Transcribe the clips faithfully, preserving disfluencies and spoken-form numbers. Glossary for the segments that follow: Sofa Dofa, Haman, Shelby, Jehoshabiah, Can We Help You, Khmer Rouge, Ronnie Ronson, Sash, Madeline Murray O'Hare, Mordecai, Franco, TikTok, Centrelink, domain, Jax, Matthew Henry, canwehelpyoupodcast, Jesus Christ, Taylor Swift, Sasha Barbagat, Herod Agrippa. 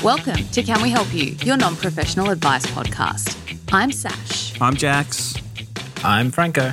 Welcome to Can We Help You, your non-professional advice podcast. I'm Sash. I'm Jax. I'm Franco.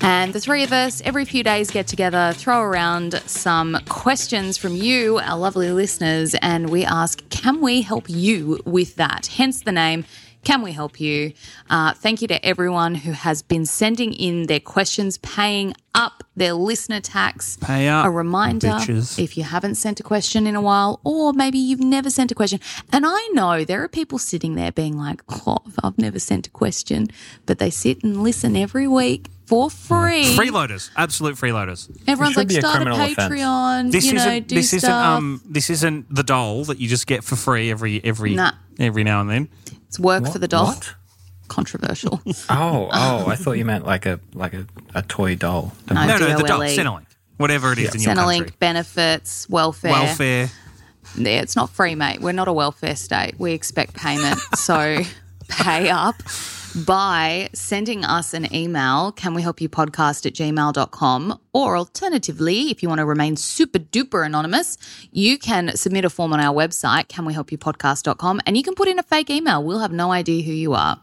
And the three of us every few days get together, throw around some questions from you, our lovely listeners, and we ask, can we help you with that? Hence the name, Can We Help You? Uh, thank you to everyone who has been sending in their questions, paying up their listener tax. Pay up, a reminder, bitches. If you haven't sent a question in a while, or maybe you've never sent a question. And I know there are people sitting there being like, oh, I've never sent a question, but they sit and listen every week for free. Freeloaders, absolute freeloaders. Everyone's like, start a, a Patreon, this you know, do this stuff. Isn't, um, this isn't the dole that you just get for free every every nah. every now and then. It's work what? for the dole. What? Controversial. oh, oh! I thought you meant like a like a, a toy doll. No, no, no, the doll. Centrelink, whatever it is yeah. in your Centrelink country. Benefits, welfare, welfare. Yeah, it's not free, mate. We're not a welfare state. We expect payment, so pay up by sending us an email. Can we help you podcast at gmail dot com, or alternatively, if you want to remain super duper anonymous, you can submit a form on our website, can we help you podcast dot com, and you can put in a fake email. We'll have no idea who you are.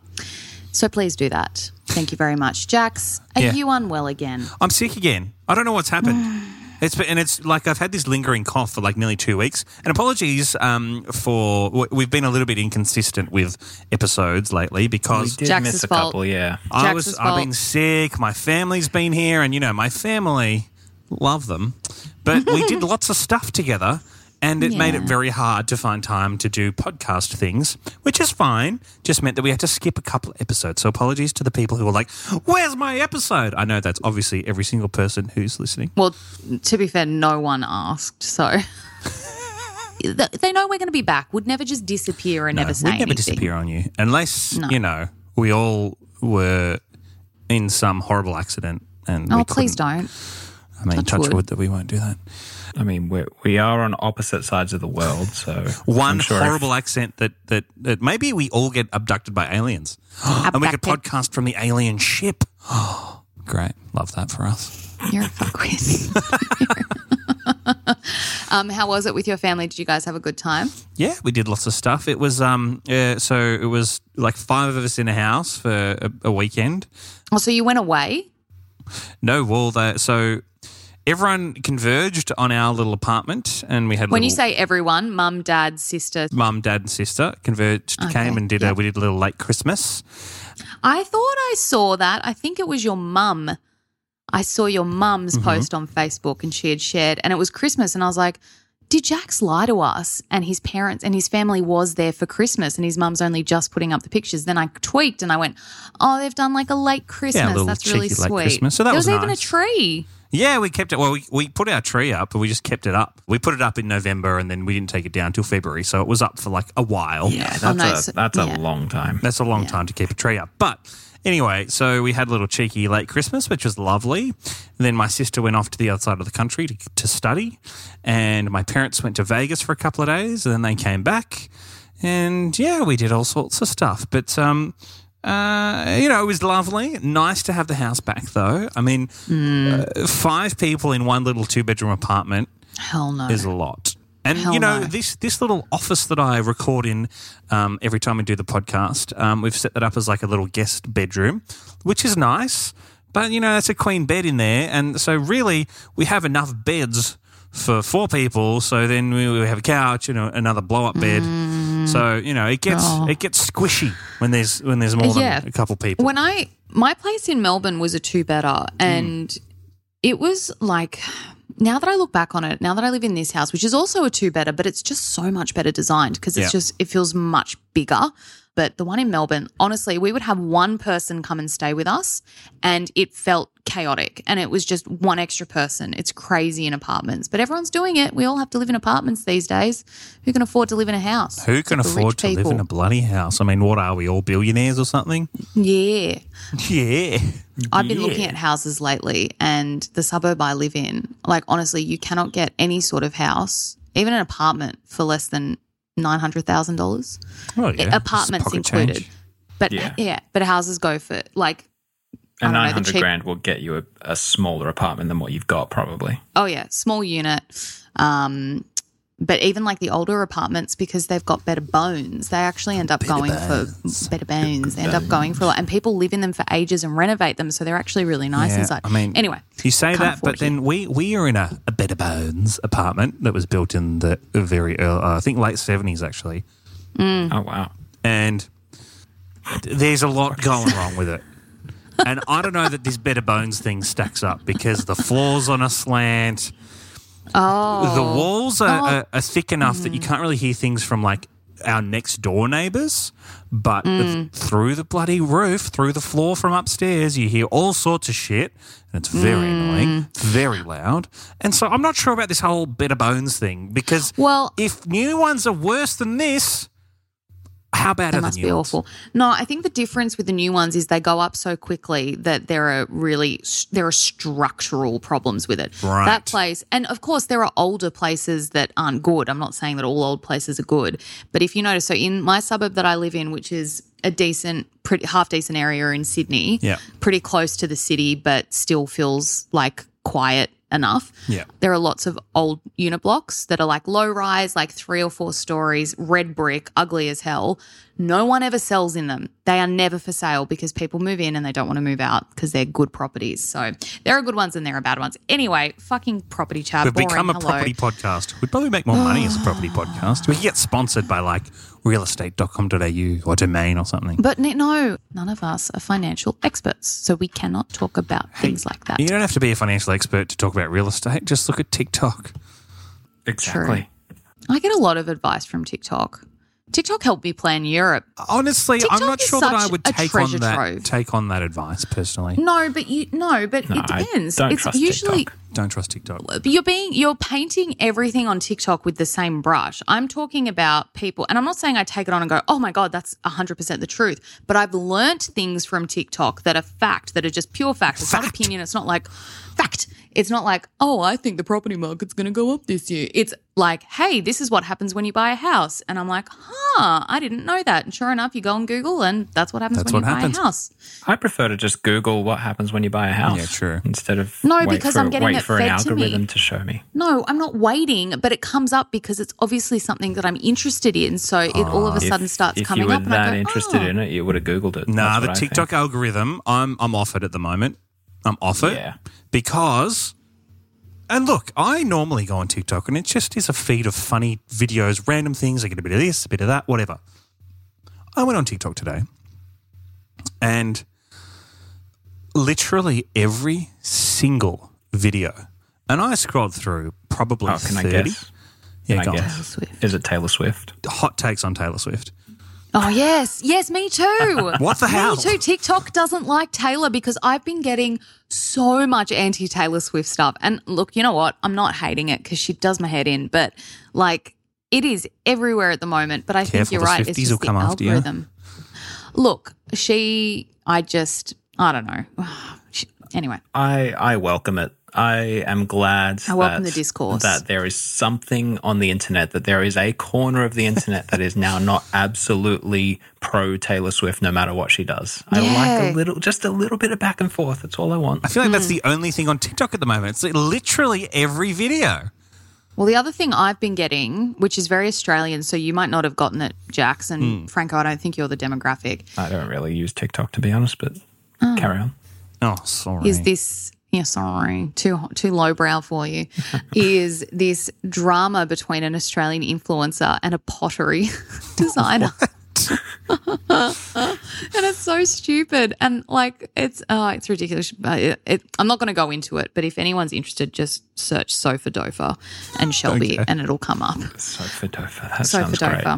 So please do that. Thank you very much. Jax, are yeah. you unwell again? I'm sick again. I don't know what's happened. It's been, and it's like I've had this lingering cough for like nearly two weeks. And apologies um, for – we've been a little bit inconsistent with episodes lately because – We did Jax's miss a fault. couple, yeah. I Jax's was, fault. I've been sick. My family's been here and, you know, my family, love them. But we did lots of stuff together. And it yeah. made it very hard to find time to do podcast things, which is fine. Just meant that we had to skip a couple of episodes. So apologies to the people who were like, where's my episode? I know that's obviously every single person who's listening. Well, to be fair, no one asked. So they know we're going to be back. We'd never just disappear and no, never say anything. We'd never disappear on you unless, no. you know, we all were in some horrible accident. And oh, please don't. I mean, touch, touch wood. wood that we won't do that. I mean, we're, we are on opposite sides of the world, so one sure horrible if... accent that, that that maybe we all get abducted by aliens, abducted. And we could podcast from the alien ship. Oh, great, love that for us. You're a fuckwit. um, how was it with your family? Did you guys have a good time? Yeah, we did lots of stuff. It was um, uh, so it was like five of us in a house for a, a weekend. Oh, so you went away? No, well, the, so. Everyone converged on our little apartment and we had When little, you say everyone, mum, dad, sister. Mum, dad and sister converged, okay, came and did yep. a, we did a little late Christmas. I thought I saw that. I think it was your mum. I saw your mum's mm-hmm. post on Facebook and she had shared and it was Christmas and I was like, did Jax lie to us and his parents and his family was there for Christmas and his mum's only just putting up the pictures? Then I tweaked and I went, oh, they've done like a late Christmas. Yeah, a little cheeky, that's really sweet. Late Christmas. So that there was, was nice. Even a tree. Yeah, we kept it. Well, we, we put our tree up, but we just kept it up. We put it up in November and then we didn't take it down until February. So it was up for like a while. Yeah, that's, oh, no, a, that's yeah. a long time. That's a long yeah. time to keep a tree up. But anyway, so we had a little cheeky late Christmas, which was lovely. And then my sister went off to the other side of the country to, to study. And my parents went to Vegas for a couple of days and then they came back. And, yeah, we did all sorts of stuff. But, um, uh, you know, it was lovely. Nice to have the house back, though. I mean, mm. uh, five people in one little two-bedroom apartment Hell no. is a lot. And, Hell you know, no. this this little office that I record in um, every time we do the podcast, um, we've set that up as like a little guest bedroom, which is nice. But, you know, that's a queen bed in there. And so really we have enough beds for four people, so then we have a couch and another blow-up bed. Mm. So, you know, it gets oh. it gets squishy when there's when there's more yeah. than a couple people. When I my place in Melbourne was a two-bedder and mm. it was like, now that I look back on it, now that I live in this house, which is also a two-bedder, but it's just so much better designed because it's yeah. just it feels much bigger. But the one in Melbourne, honestly, we would have one person come and stay with us and it felt chaotic and it was just one extra person. It's crazy in apartments, but everyone's doing it. We all have to live in apartments these days. Who can afford to live in a house? Who can afford to live in a bloody house? I mean, what are we, all billionaires or something? Yeah. Yeah. I've been yeah. looking at houses lately and the suburb I live in, like honestly, you cannot get any sort of house, even an apartment, for less than nine hundred thousand dollars oh, yeah. apartments included. Change. But yeah. yeah, but houses go for like I and nine hundred know, cheap... grand will get you a, a smaller apartment than what you've got probably. Oh yeah, small unit. Um, but even like the older apartments, because they've got better bones, they actually end up better going bones. for better bones. Good they end bones. up going for a lot, and people live in them for ages and renovate them, so they're actually really nice yeah, inside. I mean, anyway, you say that, but then it. we we are in a, a better bones apartment that was built in the very early, uh, I think, late seventies actually. Mm. Oh wow! And there's a lot going wrong with it. And I don't know that this better bones thing stacks up because the floor's on a slant. Oh. The walls are, oh. are, are thick enough mm. that you can't really hear things from like our next door neighbours, but mm. th- through the bloody roof, through the floor from upstairs, you hear all sorts of shit and it's very mm. annoying, very loud. And so I'm not sure about this whole better bones thing because well, if new ones are worse than this, how bad are the new ones? That must be awful. No, I think the difference with the new ones is they go up so quickly that there are really there are structural problems with it. Right. That place, and of course there are older places that aren't good. I'm not saying that all old places are good, but if you notice, so in my suburb that I live in, which is a decent, pretty half decent area in Sydney, yeah. pretty close to the city, but still feels like quiet enough. Yeah. There are lots of old unit blocks that are like low rise, like three or four stories, red brick, ugly as hell. No one ever sells in them. They are never for sale because people move in and they don't want to move out because they're good properties. So there are good ones and there are bad ones. Anyway, fucking property chat. We've boring, become a hello. property podcast. We'd probably make more money as a property podcast. We could get sponsored by like real estate dot com dot a u or domain or something. But no, none of us are financial experts, so we cannot talk about hey, things like that. You don't have to be a financial expert to talk about real estate. Just look at TikTok. Exactly. True. I get a lot of advice from TikTok. TikTok helped me plan Europe. Honestly, TikTok I'm not sure that I would take on that trove. take on that advice personally. No, but you no, but no, it depends. I don't it's trust usually TikTok. Don't trust TikTok. You're being you're painting everything on TikTok with the same brush. I'm talking about people, and I'm not saying I take it on and go, oh my God, that's one hundred percent the truth. But I've learnt things from TikTok that are fact, that are just pure fact. It's fact. not opinion. It's not like fact. It's not like, oh, I think the property market's going to go up this year. It's like, hey, this is what happens when you buy a house. And I'm like, huh, I didn't know that. And sure enough, you go on Google and that's what happens that's when what you happens. buy a house. I prefer to just Google what happens when you buy a house. Yeah, true. Instead of no, wait because for, I'm getting wait it for an algorithm to, to show me. No, I'm not waiting, but it comes up because it's obviously something that I'm interested in. So it oh, all of a sudden if, starts if coming up. If you were that go, interested oh. in it, you would have Googled it. Nah, the TikTok algorithm, I'm I'm off it at the moment. I'm off it yeah. because, and look, I normally go on TikTok and it just is a feed of funny videos, random things. I get a bit of this, a bit of that, whatever. I went on TikTok today and literally every single video, and I scrolled through probably oh, can thirty. I guess? Yeah, can go I guess? On. Is it Taylor Swift? Hot takes on Taylor Swift. Oh, yes. Yes, me too. What the hell? Me too. TikTok doesn't like Taylor because I've been getting so much anti-Taylor Swift stuff. And look, you know what? I'm not hating it because she does my head in, but like it is everywhere at the moment. But I Careful, think you're the right. Swifties it's just will come the after algorithm. You. Look, she, I just, I don't know. She, anyway. I, I welcome it. I am glad I welcome that, the discourse. That there is something on the internet, that there is a corner of the internet that is now not absolutely pro Taylor Swift no matter what she does. I yeah. like a little, just a little bit of back and forth. That's all I want. I feel like mm. that's the only thing on TikTok at the moment. It's literally every video. Well, the other thing I've been getting, which is very Australian, so you might not have gotten it, Jax, and mm. Franco, I don't think you're the demographic. I don't really use TikTok to be honest, but oh. carry on. Oh, sorry. Is this... Yeah, sorry, too too lowbrow for you, is this drama between an Australian influencer and a pottery designer. And it's so stupid and, like, it's oh, it's ridiculous. It, it, I'm not going to go into it, but if anyone's interested, just search Sofa Dofa and Shelby okay. and it'll come up. Sofa Dofa, that Sofa sounds Dofa. Great.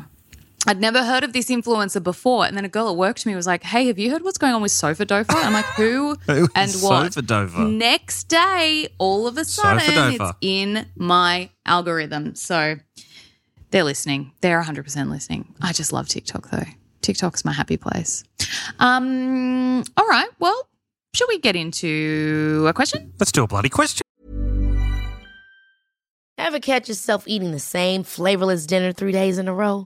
I'd never heard of this influencer before, and then a girl at work to me was like, hey, have you heard what's going on with Sofa Dofa? I'm like, who and what? Sofa Dofa. Next day, all of a sudden, it's in my algorithm. So they're listening. They're one hundred percent listening. I just love TikTok, though. TikTok's my happy place. Um, all right, well, should we get into a question? Let's do a bloody question. Ever catch yourself eating the same flavourless dinner three days in a row?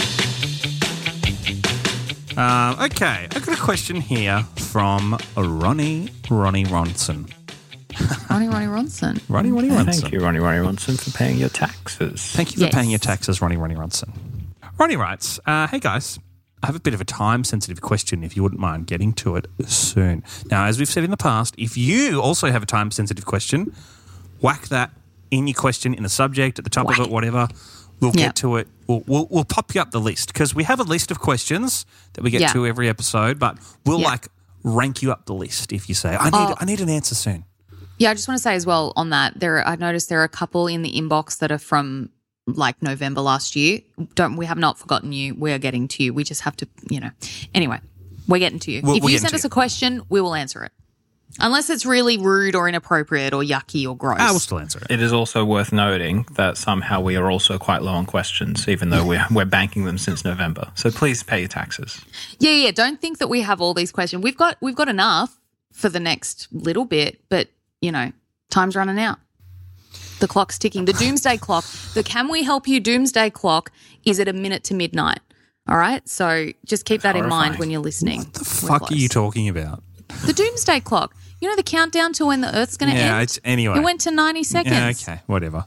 Um, okay, I've got a question here from Ronnie, Ronnie Ronson. Ronnie, Ronnie Ronson. Ronnie, Ronnie Ronson. Thank you, Ronnie, Ronnie Ronson, for paying your taxes. Thank you yes. for paying your taxes, Ronnie, Ronnie Ronson. Ronnie writes, uh, hey guys, I have a bit of a time-sensitive question if you wouldn't mind getting to it soon. Now, as we've said in the past, if you also have a time-sensitive question, whack that in your question, in the subject, at the top whack. Of it, whatever. We'll yep. get to it. We'll, we'll we'll pop you up the list because we have a list of questions that we get yeah. to every episode, but we'll yeah. like rank you up the list if you say, I need oh. I need an answer soon. Yeah, I just want to say as well on that, there are, I noticed there are a couple in the inbox that are from like November last year. Don't we have not forgotten you. We are getting to you. We just have to, you know. Anyway, we're getting to you. We'll, if we'll you send us you. a question, we will answer it. Unless it's really rude or inappropriate or yucky or gross. I will still answer it. It is also worth noting that somehow we are also quite low on questions, even though we're, we're banking them since November. So please pay your taxes. Yeah, yeah. Don't think that we have all these questions. We've got we've got enough for the next little bit, but, you know, time's running out. The clock's ticking. The doomsday clock, the Can We Help You doomsday clock is at a minute to midnight, all right? So just keep That's that horrifying. in mind when you're listening. What the fuck are you talking about? The doomsday clock. You know the countdown to when the Earth's going to yeah, end? Yeah, it's anyway. It went to ninety seconds. Yeah, okay, whatever.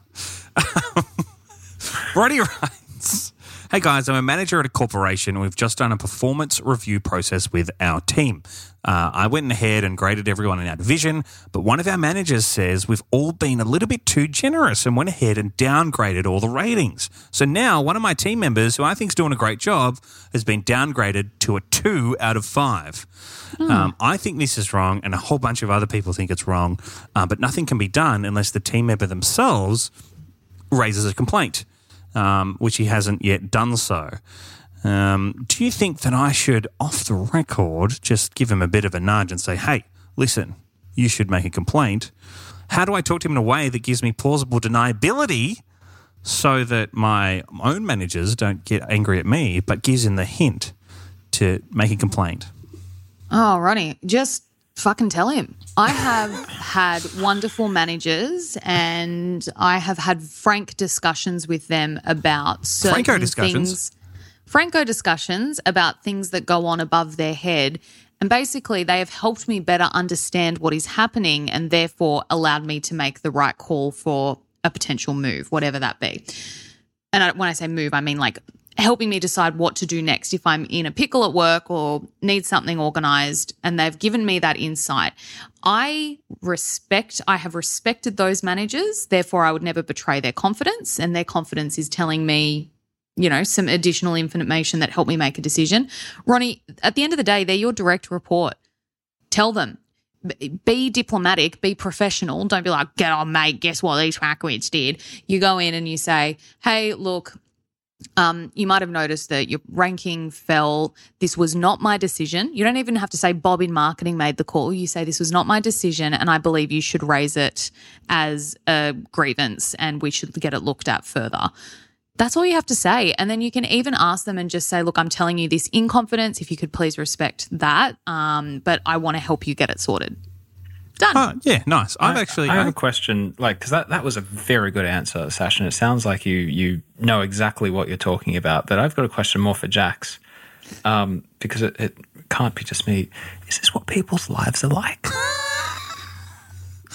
Roddy writes, hey, guys, I'm a manager at a corporation. We've just done a performance review process with our team. Uh, I went ahead and graded everyone in our division, but one of our managers says we've all been a little bit too generous and went ahead and downgraded all the ratings. So now one of my team members, who I think is doing a great job, has been downgraded to a two out of five. Hmm. Um, I think this is wrong, and a whole bunch of other people think it's wrong, uh, but nothing can be done unless the team member themselves raises a complaint, um, which he hasn't yet done so. Um, do you think that I should, off the record, just give him a bit of a nudge and say, hey, listen, you should make a complaint? How do I talk to him in a way that gives me plausible deniability so that my own managers don't get angry at me, but gives him the hint to make a complaint. Oh, Ronnie, just fucking tell him. I have had wonderful managers and I have had frank discussions with them about certain Franco discussions. things. Franco discussions about things that go on above their head. And basically they have helped me better understand what is happening and therefore allowed me to make the right call for a potential move, whatever that be. And I, when I say move, I mean like helping me decide what to do next if I'm in a pickle at work or need something organised, and they've given me that insight. I respect, I have respected those managers, therefore I would never betray their confidence, and their confidence is telling me, you know, some additional information that helped me make a decision. Ronnie, at the end of the day, they're your direct report. Tell them. Be diplomatic, be professional. Don't be like, get on, mate, guess what these wackwits did. You go in and you say, hey, look, um, you might have noticed that your ranking fell. This was not my decision. You don't even have to say Bob in marketing made the call. You say this was not my decision and I believe you should raise it as a grievance and we should get it looked at further. That's all you have to say. And then you can even ask them and just say, look, I'm telling you this in confidence, if you could please respect that, um, but I want to help you get it sorted. Done. Oh, yeah, nice. I've I, actually. I have I, a question, like, because that, that was a very good answer, Sash, and it sounds like you you know exactly what you're talking about, but I've got a question more for Jax um, because it, it can't be just me. Is this what people's lives are like?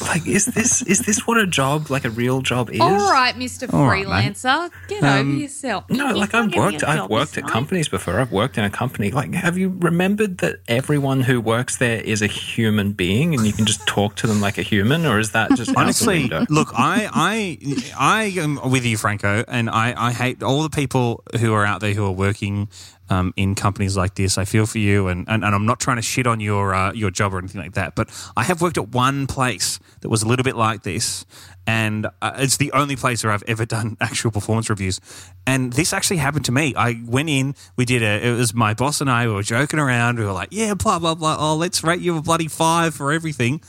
Like, is this is this what a job, like a real job is? All right, Mister All Freelancer, right, get um, over yourself. No, you like I've worked I've worked at night. companies before. I've worked in a company. Like, have you remembered that everyone who works there is a human being and you can just talk to them like a human, or is that just honestly, look, I, I I am with you, Franco, and I, I hate all the people who are out there who are working Um, in companies like this. I feel for you, and, and, and I'm not trying to shit on your uh, your job or anything like that, but I have worked at one place that was a little bit like this, and uh, it's the only place where I've ever done actual performance reviews. And this actually happened to me. I went in, we did a, it was my boss and I, we were joking around, we were like, yeah, blah, blah, blah, oh, let's rate you a bloody five for everything.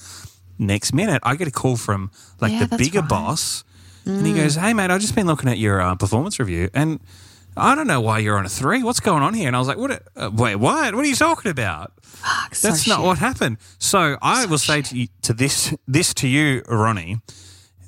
Next minute, I get a call from like yeah, the bigger right. boss, mm. and he goes, hey, mate, I've just been looking at your uh, performance review, and I don't know why you're on a three. What's going on here? And I was like, "What? Uh, wait, what? What are you talking about? Fuck, That's so not shit. what happened." So I so will shit. say to, you, to this, this to you, Ronnie,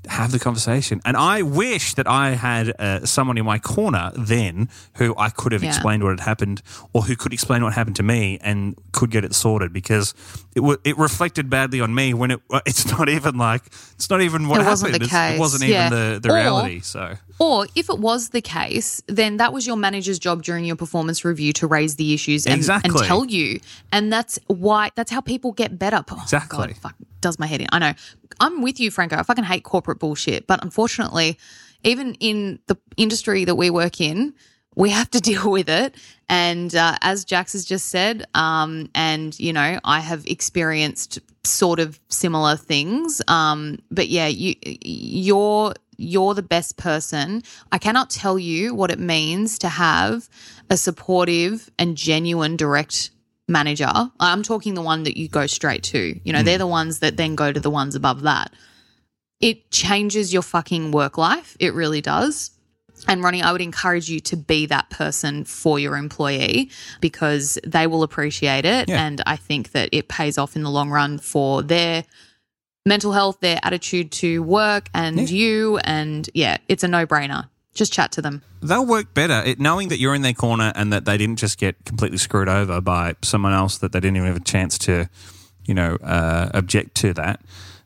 have the conversation. And I wish that I had uh, someone in my corner then who I could have yeah. explained what had happened, or who could explain what happened to me and could get it sorted, because it w- it reflected badly on me when it it's not even like it's not even what it happened. Wasn't the case. It's, it wasn't even yeah. the, the or, reality. So, or if it was the case, then that was your manager's job during your performance review to raise the issues and, exactly. and tell you, and that's why that's how people get better. Oh, exactly. God, fuck, does my head in. I know. I'm with you, Franco. I fucking hate corporate bullshit, but unfortunately, even in the industry that we work in, we have to deal with it. And uh, as Jax has just said, um, and, you know, I have experienced sort of similar things. Um, but, yeah, you, you're you're the best person. I cannot tell you what it means to have a supportive and genuine direct manager. I'm talking the one that you go straight to. You know, mm. they're the ones that then go to the ones above that. It changes your fucking work life. It really does. And, Ronnie, I would encourage you to be that person for your employee, because they will appreciate it, yeah. and I think that it pays off in the long run for their mental health, their attitude to work, and yeah. you, and, yeah, it's a no-brainer. Just chat to them. They'll work better it, knowing that you're in their corner and that they didn't just get completely screwed over by someone else that they didn't even have a chance to, you know, uh, object to that.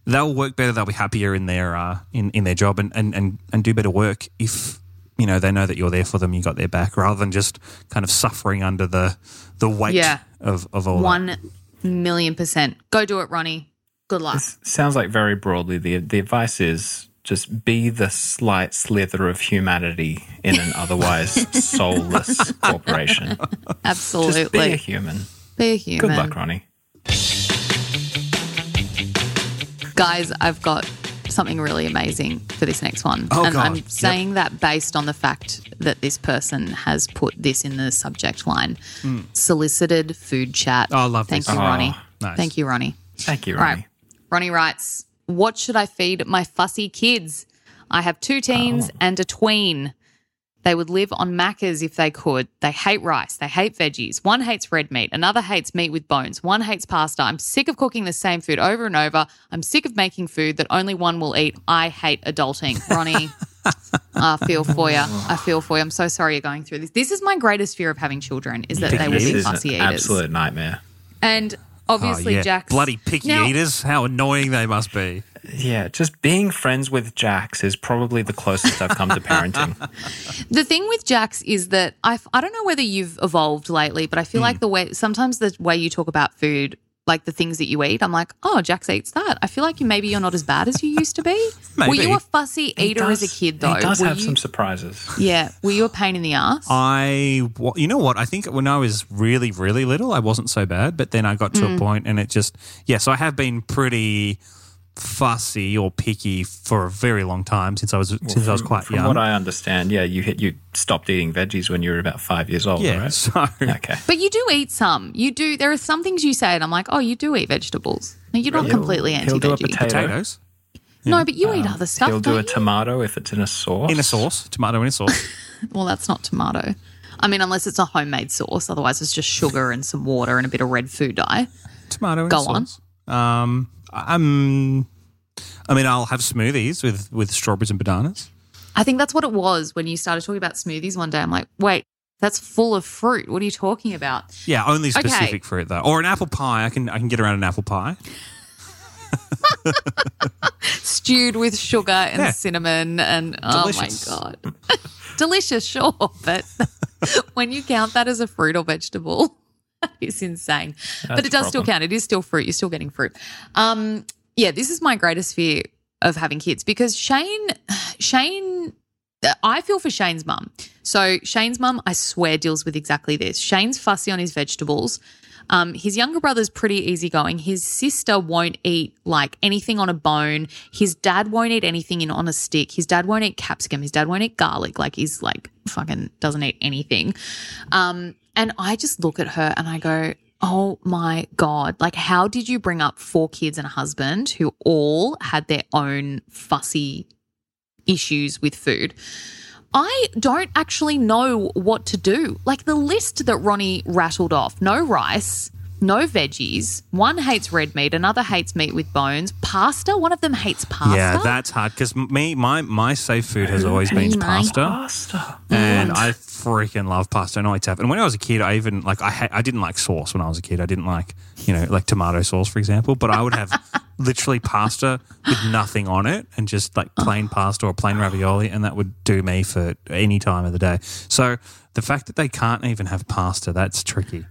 They'll work better. They'll be happier in their uh, in, in their job and, and, and, and do better work if, you know, they know that you're there for them, you got their back, rather than just kind of suffering under the the weight yeah. of, of all One that. One million percent. Go do it, Ronnie. Good luck. This sounds like very broadly the the advice is just be the slight slither of humanity in an otherwise soulless corporation. Absolutely. Just be a human. Be a human. Good luck, Ronnie. Guys, I've got something really amazing for this next one. Oh, and God. I'm saying yep. that based on the fact that this person has put this in the subject line. Mm. Solicited food chat. Oh, I love Thank this. You, oh, Ronnie. Nice. Thank you, Ronnie. Thank you, Ronnie. All right. Ronnie writes, what should I feed my fussy kids? I have two teens oh. and a tween. They would live on Macca's if they could. They hate rice. They hate veggies. One hates red meat. Another hates meat with bones. One hates pasta. I'm sick of cooking the same food over and over. I'm sick of making food that only one will eat. I hate adulting. Ronnie, I feel for you. I feel for you. I'm so sorry you're going through this. This is my greatest fear of having children is that they will be fussy eaters. Absolute nightmare. And obviously, oh, yeah. Jax. Bloody picky now, eaters. How annoying they must be. Yeah, just being friends with Jax is probably the closest I've come to parenting. The thing with Jax is that I I don't know whether you've evolved lately, but I feel mm. like the way sometimes the way you talk about food, like the things that you eat, I'm like, oh, Jax eats that. I feel like you, maybe you're not as bad as you used to be. Were you a fussy eater does, as a kid though? It does were have you, some surprises. Yeah. Were you a pain in the ass? I, you know what? I think when I was really, really little, I wasn't so bad, but then I got to mm. a point and it just, yeah, so I have been pretty fussy or picky for a very long time since I was well, since from, I was quite from young. From what I understand, yeah, you hit, you stopped eating veggies when you were about five years old, yeah, right? So. Okay. But you do eat some. You do. There are some things you say and I'm like, oh, you do eat vegetables. No, you're not he'll, completely anti-veggie. He'll do a potato. Potatoes. Yeah. No, but you um, eat other stuff, He'll do don't a you? Tomato if it's in a sauce. In a sauce. Tomato in a sauce. Well, that's not tomato. I mean, unless it's a homemade sauce. Otherwise, it's just sugar and some water and a bit of red food dye. Tomato in a sauce. Go on. Um... Um, I mean, I'll have smoothies with, with strawberries and bananas. I think that's what it was when you started talking about smoothies one day. I'm like, wait, that's full of fruit. What are you talking about? Yeah, only specific okay. fruit though. Or an apple pie. I can I can get around an apple pie. Stewed with sugar and yeah. cinnamon and delicious. Oh my God. Delicious, sure. But when you count that as a fruit or vegetable. It's insane. That's but it does still count. It is still fruit. You're still getting fruit. Um, yeah, this is my greatest fear of having kids because Shane, Shane, I feel for Shane's mum. So Shane's mum, I swear, deals with exactly this. Shane's fussy on his vegetables. Um, his younger brother's pretty easygoing. His sister won't eat, like, anything on a bone. His dad won't eat anything in on a stick. His dad won't eat capsicum. His dad won't eat garlic. Like, he's, like, fucking doesn't eat anything. Um, and I just look at her and I go, oh, my God. Like, how did you bring up four kids and a husband who all had their own fussy issues with food? I don't actually know what to do. Like the list that Ronnie rattled off, no rice, no veggies, one hates red meat, another hates meat with bones, pasta, one of them hates pasta. Yeah, that's hard because me, my, my safe food has always been pasta. Pasta. And I freaking love pasta and I always have. And when I was a kid, I even, like, I ha- I didn't like sauce when I was a kid. I didn't like, you know, like tomato sauce, for example, but I would have literally pasta with nothing on it and just like plain pasta or plain ravioli and that would do me for any time of the day. So the fact that they can't even have pasta, that's tricky.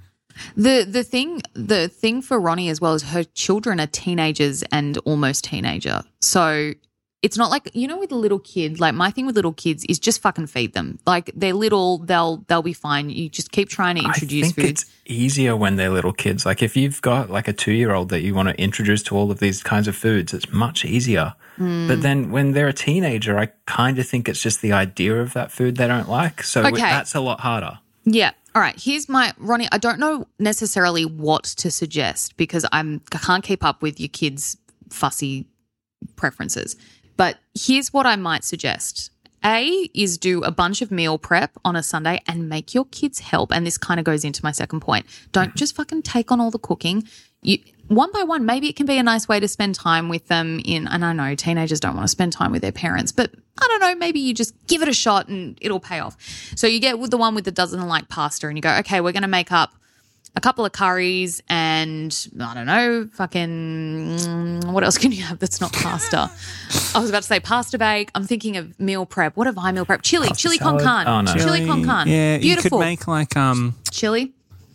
The the thing the thing for Ronnie as well is her children are teenagers and almost teenager. So it's not like, you know, with a little kid, like my thing with little kids is just fucking feed them. Like they're little, they'll they'll be fine. You just keep trying to introduce food. I think it's easier when they're little kids. Like if you've got like a two-year-old that you want to introduce to all of these kinds of foods, it's much easier. Mm. But then when they're a teenager, I kind of think it's just the idea of that food they don't like. So okay. that's a lot harder. Yeah. All right, here's my – Ronnie, I don't know necessarily what to suggest because I'm, I can't keep up with your kids' fussy preferences. But here's what I might suggest. A is do a bunch of meal prep on a Sunday and make your kids help, and this kind of goes into my second point. Don't just fucking take on all the cooking. You one by one, maybe it can be a nice way to spend time with them in – and I know teenagers don't want to spend time with their parents, but – I don't know, maybe you just give it a shot and it'll pay off. So you get with the one with the doesn't like pasta and you go, okay, we're going to make up a couple of curries and, I don't know, fucking what else can you have that's not pasta? I was about to say pasta bake. I'm thinking of meal prep. What have I meal prep? Chili, pasta chili salad. Con carne. Oh, no. Chili, chili con carne. Yeah, beautiful. You could make like um, chili.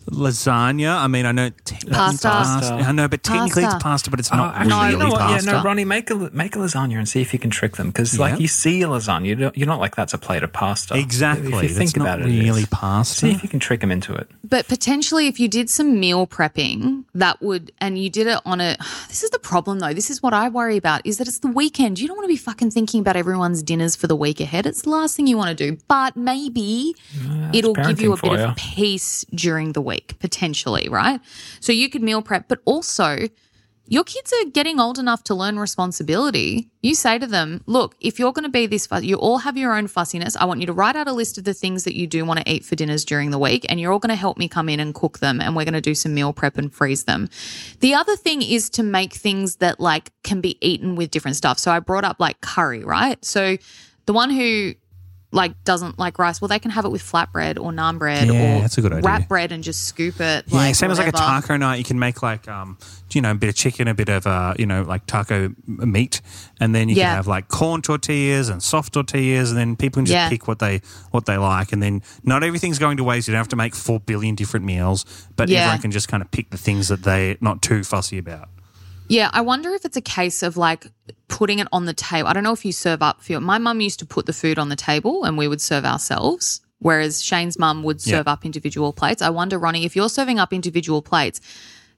Lasagna. I mean, I know technically pasta. pasta. I know, but technically pasta. It's pasta, but it's not uh, actually, really you know what? pasta. Yeah, no, Ronnie, make a make a lasagna and see if you can trick them because, yeah. like, you see a lasagna, you're not like that's a plate of pasta. Exactly. If you think that's about not it, really it pasta. See if you can trick them into it. But potentially, if you did some meal prepping, that would, and you did it on a. This is the problem, though. This is what I worry about: is that it's the weekend. You don't want to be fucking thinking about everyone's dinners for the week ahead. It's the last thing you want to do. But maybe yeah, it'll give you a bit you. of peace during the week. Week, potentially, right? So you could meal prep, but also your kids are getting old enough to learn responsibility. You say to them, look, if you're going to be this fussy, you all have your own fussiness. I want you to write out a list of the things that you do want to eat for dinners during the week, and you're all going to help me come in and cook them, and we're going to do some meal prep and freeze them. The other thing is to make things that like can be eaten with different stuff. So I brought up like curry, right? So the one who like doesn't like rice, well, they can have it with flatbread or naan bread yeah, or that's a good idea. Wrap bread and just scoop it. Yeah, like, same whatever. As like a taco night. You can make like, um, you know, a bit of chicken, a bit of, uh, you know, like taco meat, and then you yeah. can have like corn tortillas and soft tortillas, and then people can just yeah. pick what they what they like, and then not everything's going to waste. You don't have to make four billion different meals, but yeah. everyone can just kind of pick the things that they're not too fussy about. Yeah, I wonder if it's a case of like putting it on the table. I don't know if you serve up for your – my mum used to put the food on the table and we would serve ourselves, whereas Shane's mum would serve yeah. up individual plates. I wonder, Ronnie, if you're serving up individual plates,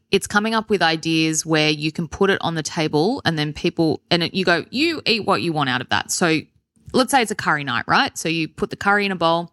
it's coming up with ideas where you can put it on the table and then people – and it, you go, you eat what you want out of that. So let's say it's a curry night, right? So you put the curry in a bowl.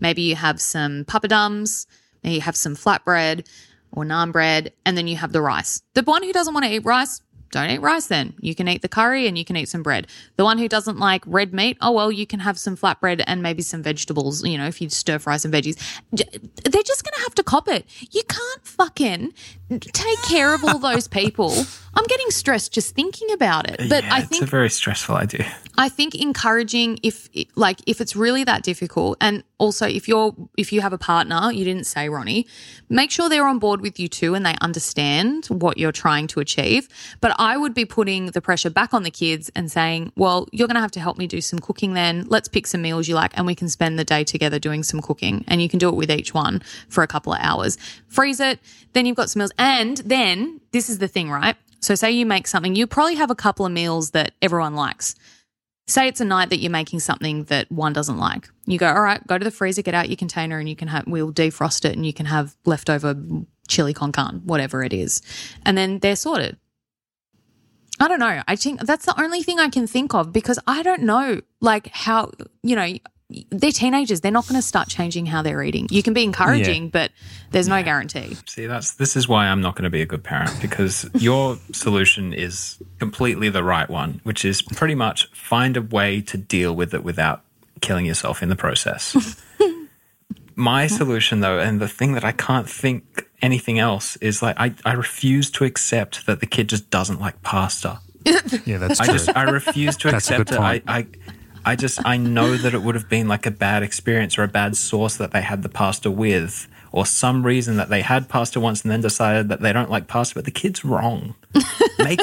Maybe you have some papadums, maybe you have some flatbread or naan bread, and then you have the rice. The one who doesn't want to eat rice, don't eat rice then. You can eat the curry and you can eat some bread. The one who doesn't like red meat, oh, well, you can have some flatbread and maybe some vegetables, you know, if you stir fry some veggies. They're just going to have to cop it. You can't fucking take care of all those people. I'm getting stressed just thinking about it. But yeah, I think it's a very stressful idea. I think encouraging if like if it's really that difficult, and also if you're if you have a partner, you didn't say, Ronnie, make sure they're on board with you too and they understand what you're trying to achieve. But I would be putting the pressure back on the kids and saying, well, you're going to have to help me do some cooking then. Let's pick some meals you like and we can spend the day together doing some cooking, and you can do it with each one for a couple of hours. Freeze it, then you've got some meals. And then this is the thing, right? So say you make something, you probably have a couple of meals that everyone likes. Say it's a night that you're making something that one doesn't like. You go, all right, go to the freezer, get out your container, and you can have, we'll defrost it and you can have leftover chili con carne, whatever it is. And then they're sorted. I don't know. I think that's the only thing I can think of, because I don't know like how, you know, they're teenagers. They're not going to start changing how they're eating. You can be encouraging, yeah. but there's yeah. no guarantee. See, that's this is why I'm not going to be a good parent, because your solution is completely the right one, which is pretty much find a way to deal with it without killing yourself in the process. My solution, though, and the thing that I can't think anything else is like I, I refuse to accept that the kid just doesn't like pasta. Yeah, that's I true. Just, I refuse to that's accept it. I, I I just, I know that it would have been like a bad experience or a bad sauce that they had the pasta with, or some reason that they had pasta once and then decided that they don't like pasta, but the kid's wrong. Make,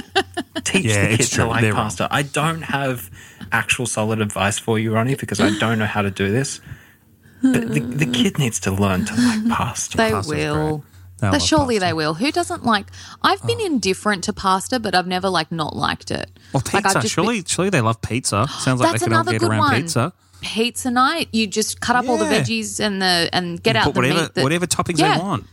teach yeah, the kids to like They're pasta. Wrong. I don't have actual solid advice for you, Ronnie, because I don't know how to do this. But the, the kid needs to learn to like pasta. They Pasta's will. They they surely pasta. They will. Who doesn't like – I've been oh. indifferent to pasta, but I've never like not liked it. Well, pizza. Like, surely, been, surely they love pizza. Sounds like they can all get around one. Pizza. Pizza night, you just cut up yeah. all the veggies and the and get you out the whatever, meat. That, whatever toppings yeah. they want.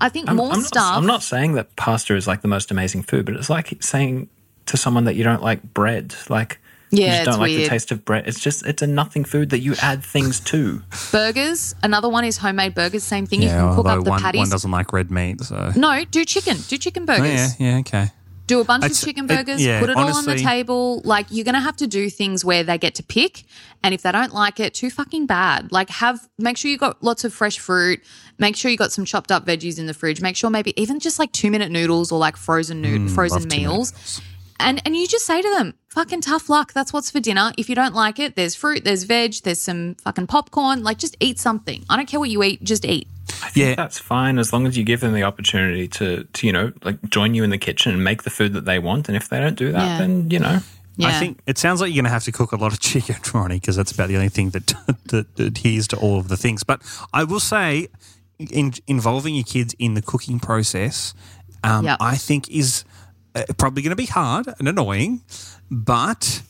I think I'm, more I'm stuff – I'm not saying that pasta is like the most amazing food, but it's like saying to someone that you don't like bread, like – Yeah, you just don't it's like weird. The taste of bread. It's just, it's a nothing food that you add things to. Burgers. Another one is homemade burgers. Same thing. Yeah, you can cook up the one, patties. One doesn't like red meat, so. No, do chicken. Do chicken burgers. Oh, yeah, yeah, okay. Do a bunch it's, of chicken burgers. It, yeah, put it honestly, all on the table. Like, you're going to have to do things where they get to pick, and if they don't like it, too fucking bad. Like, have make sure you got lots of fresh fruit. Make sure you got some chopped up veggies in the fridge. Make sure maybe even just like two minute noodles or like frozen nood- mm, frozen meals. And and you just say to them, fucking tough luck, that's what's for dinner. If you don't like it, there's fruit, there's veg, there's some fucking popcorn. Like, just eat something. I don't care what you eat, just eat. I think yeah. that's fine, as long as you give them the opportunity to, to, you know, like join you in the kitchen and make the food that they want. And if they don't do that, yeah. then, you know. Yeah. I think it sounds like you're going to have to cook a lot of chicken, Ronnie, because that's about the only thing that, that adheres to all of the things. But I will say in, involving your kids in the cooking process um, yep. I think is – probably going to be hard and annoying, but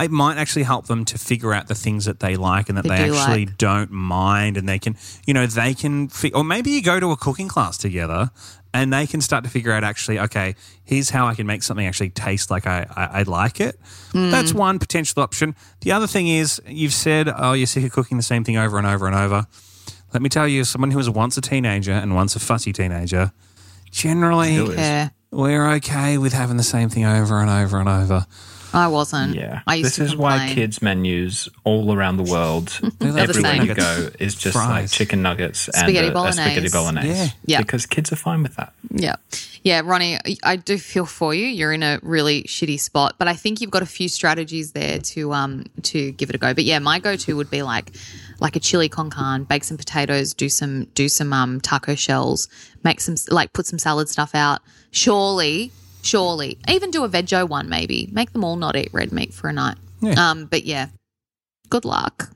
it might actually help them to figure out the things that they like and that they, they do actually like. Don't mind, and they can, you know, they can – or maybe you go to a cooking class together and they can start to figure out actually, okay, here's how I can make something actually taste like I, I, I like it. Mm. That's one potential option. The other thing is you've said, oh, you're sick of cooking the same thing over and over and over. Let me tell you, someone who was once a teenager and once a fussy teenager generally – We're okay with having the same thing over and over and over. I wasn't. Yeah. I used this to is complain. Why kids' menus all around the world, everywhere you go, is just Fries. like chicken nuggets spaghetti and a, a spaghetti bolognese. Yeah. yeah. Because kids are fine with that. Yeah. Yeah, Ronnie, I do feel for you. You're in a really shitty spot, but I think you've got a few strategies there to um to give it a go. But yeah, my go-to would be like like a chili con carne, bake some potatoes, do some do some um taco shells, make some like put some salad stuff out. Surely Surely. Even do a veggie one maybe. Make them all not eat red meat for a night. Yeah. Um, but, yeah, good luck.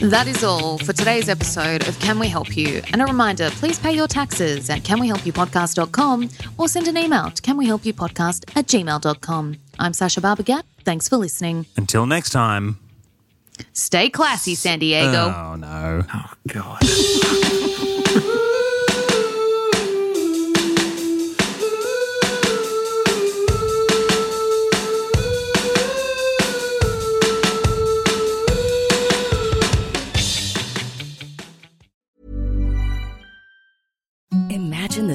That is all for today's episode of Can We Help You? And a reminder, please pay your taxes at can we help you podcast dot com or send an email to can we help you podcast at gmail dot com. I'm Sasha Barbagat. Thanks for listening. Until next time. Stay classy, San Diego. Oh, no. Oh, God. Imagine the